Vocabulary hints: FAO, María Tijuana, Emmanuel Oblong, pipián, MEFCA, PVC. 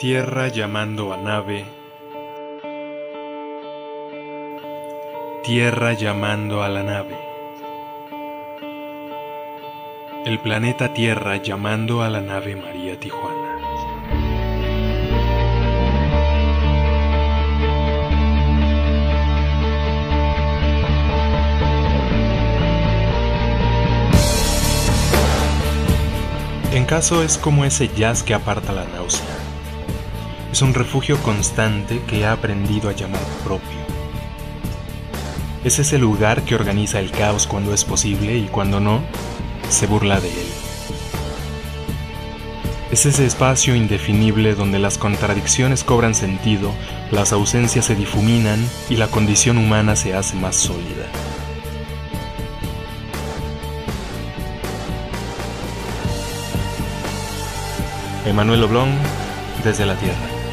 Tierra llamando a nave, Tierra llamando a la nave. El planeta Tierra llamando a la nave María Tijuana. Encaso es como ese jazz que aparta la náusea. Es un refugio constante que he aprendido a llamar propio. Es ese lugar que organiza el caos cuando es posible y cuando no, se burla de él. Es ese espacio indefinible donde las contradicciones cobran sentido, las ausencias se difuminan y la condición humana se hace más sólida. Emmanuel Oblong, desde la Tierra.